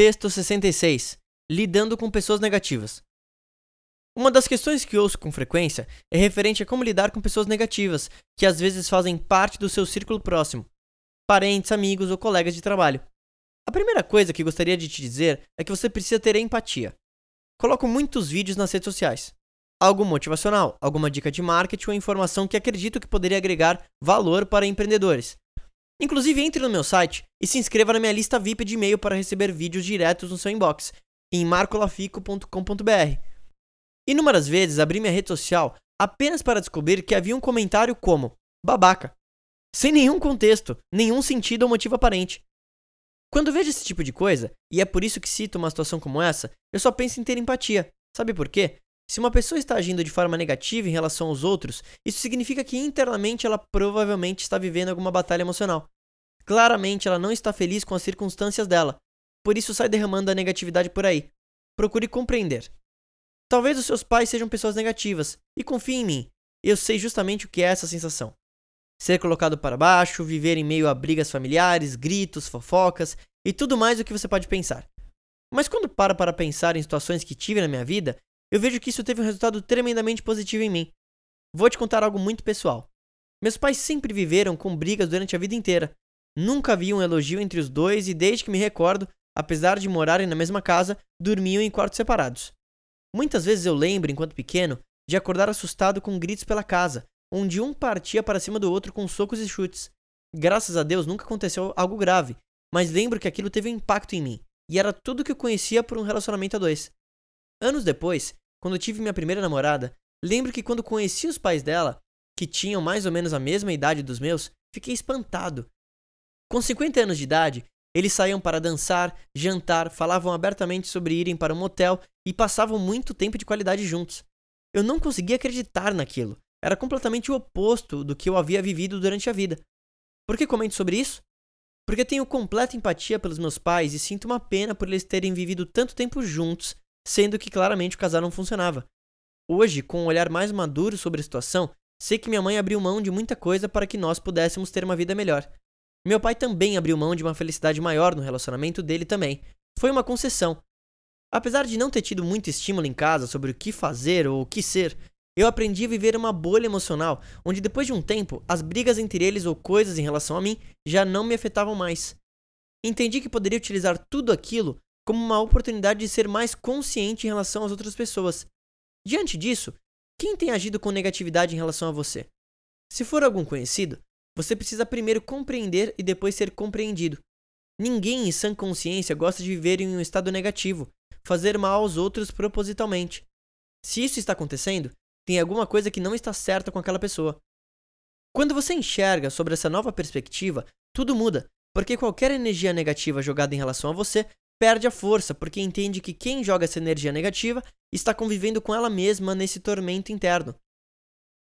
Texto 66. Lidando com pessoas negativas. Uma das questões que ouço com frequência é referente a como lidar com pessoas negativas, que às vezes fazem parte do seu círculo próximo, parentes, amigos ou colegas de trabalho. A primeira coisa que gostaria de te dizer é que você precisa ter empatia. Coloco muitos vídeos nas redes sociais. Algo motivacional, alguma dica de marketing ou informação que acredito que poderia agregar valor para empreendedores. Inclusive, entre no meu site e se inscreva na minha lista VIP de e-mail para receber vídeos diretos no seu inbox, em marcolafico.com.br. Inúmeras vezes abri minha rede social apenas para descobrir que havia um comentário como babaca, sem nenhum contexto, nenhum sentido ou motivo aparente. Quando vejo esse tipo de coisa, e é por isso que cito uma situação como essa, eu só penso em ter empatia. Sabe por quê? Se uma pessoa está agindo de forma negativa em relação aos outros, isso significa que internamente ela provavelmente está vivendo alguma batalha emocional. Claramente ela não está feliz com as circunstâncias dela, por isso sai derramando a negatividade por aí. Procure compreender. Talvez os seus pais sejam pessoas negativas, e confie em mim, eu sei justamente o que é essa sensação. Ser colocado para baixo, viver em meio a brigas familiares, gritos, fofocas e tudo mais o que você pode pensar. Mas quando paro para pensar em situações que tive na minha vida, eu vejo que isso teve um resultado tremendamente positivo em mim. Vou te contar algo muito pessoal. Meus pais sempre viveram com brigas durante a vida inteira. Nunca havia um elogio entre os dois e desde que me recordo, apesar de morarem na mesma casa, dormiam em quartos separados. Muitas vezes eu lembro, enquanto pequeno, de acordar assustado com gritos pela casa, onde um partia para cima do outro com socos e chutes. Graças a Deus nunca aconteceu algo grave, mas lembro que aquilo teve um impacto em mim, e era tudo que eu conhecia por um relacionamento a dois. Anos depois, quando tive minha primeira namorada, lembro que quando conheci os pais dela, que tinham mais ou menos a mesma idade dos meus, fiquei espantado. Com 50 anos de idade, eles saíam para dançar, jantar, falavam abertamente sobre irem para um motel e passavam muito tempo de qualidade juntos. Eu não conseguia acreditar naquilo. Era completamente o oposto do que eu havia vivido durante a vida. Por que comento sobre isso? Porque tenho completa empatia pelos meus pais e sinto uma pena por eles terem vivido tanto tempo juntos, sendo que claramente o casal não funcionava. Hoje, com um olhar mais maduro sobre a situação, sei que minha mãe abriu mão de muita coisa para que nós pudéssemos ter uma vida melhor. Meu pai também abriu mão de uma felicidade maior no relacionamento dele também. Foi uma concessão. Apesar de não ter tido muito estímulo em casa sobre o que fazer ou o que ser, eu aprendi a viver uma bolha emocional, onde depois de um tempo, as brigas entre eles ou coisas em relação a mim já não me afetavam mais. Entendi que poderia utilizar tudo aquilo como uma oportunidade de ser mais consciente em relação às outras pessoas. Diante disso, quem tem agido com negatividade em relação a você? Se for algum conhecido, você precisa primeiro compreender e depois ser compreendido. Ninguém em sã consciência gosta de viver em um estado negativo, fazer mal aos outros propositalmente. Se isso está acontecendo, tem alguma coisa que não está certa com aquela pessoa. Quando você enxerga sobre essa nova perspectiva, tudo muda, porque qualquer energia negativa jogada em relação a você perde a força, porque entende que quem joga essa energia negativa está convivendo com ela mesma nesse tormento interno.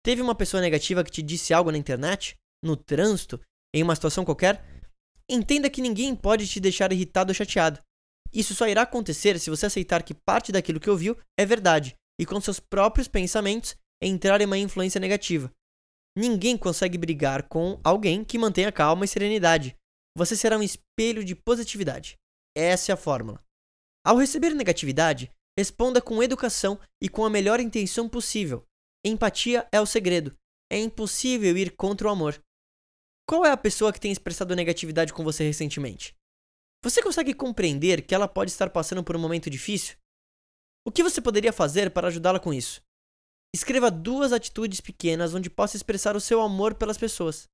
Teve uma pessoa negativa que te disse algo na internet, no trânsito, em uma situação qualquer? Entenda que ninguém pode te deixar irritado ou chateado. Isso só irá acontecer se você aceitar que parte daquilo que ouviu é verdade, e com seus próprios pensamentos entrar em uma influência negativa. Ninguém consegue brigar com alguém que mantenha calma e serenidade. Você será um espelho de positividade. Essa é a fórmula. Ao receber negatividade, responda com educação e com a melhor intenção possível. Empatia é o segredo. É impossível ir contra o amor. Qual é a pessoa que tem expressado negatividade com você recentemente? Você consegue compreender que ela pode estar passando por um momento difícil? O que você poderia fazer para ajudá-la com isso? Escreva 2 atitudes pequenas onde possa expressar o seu amor pelas pessoas.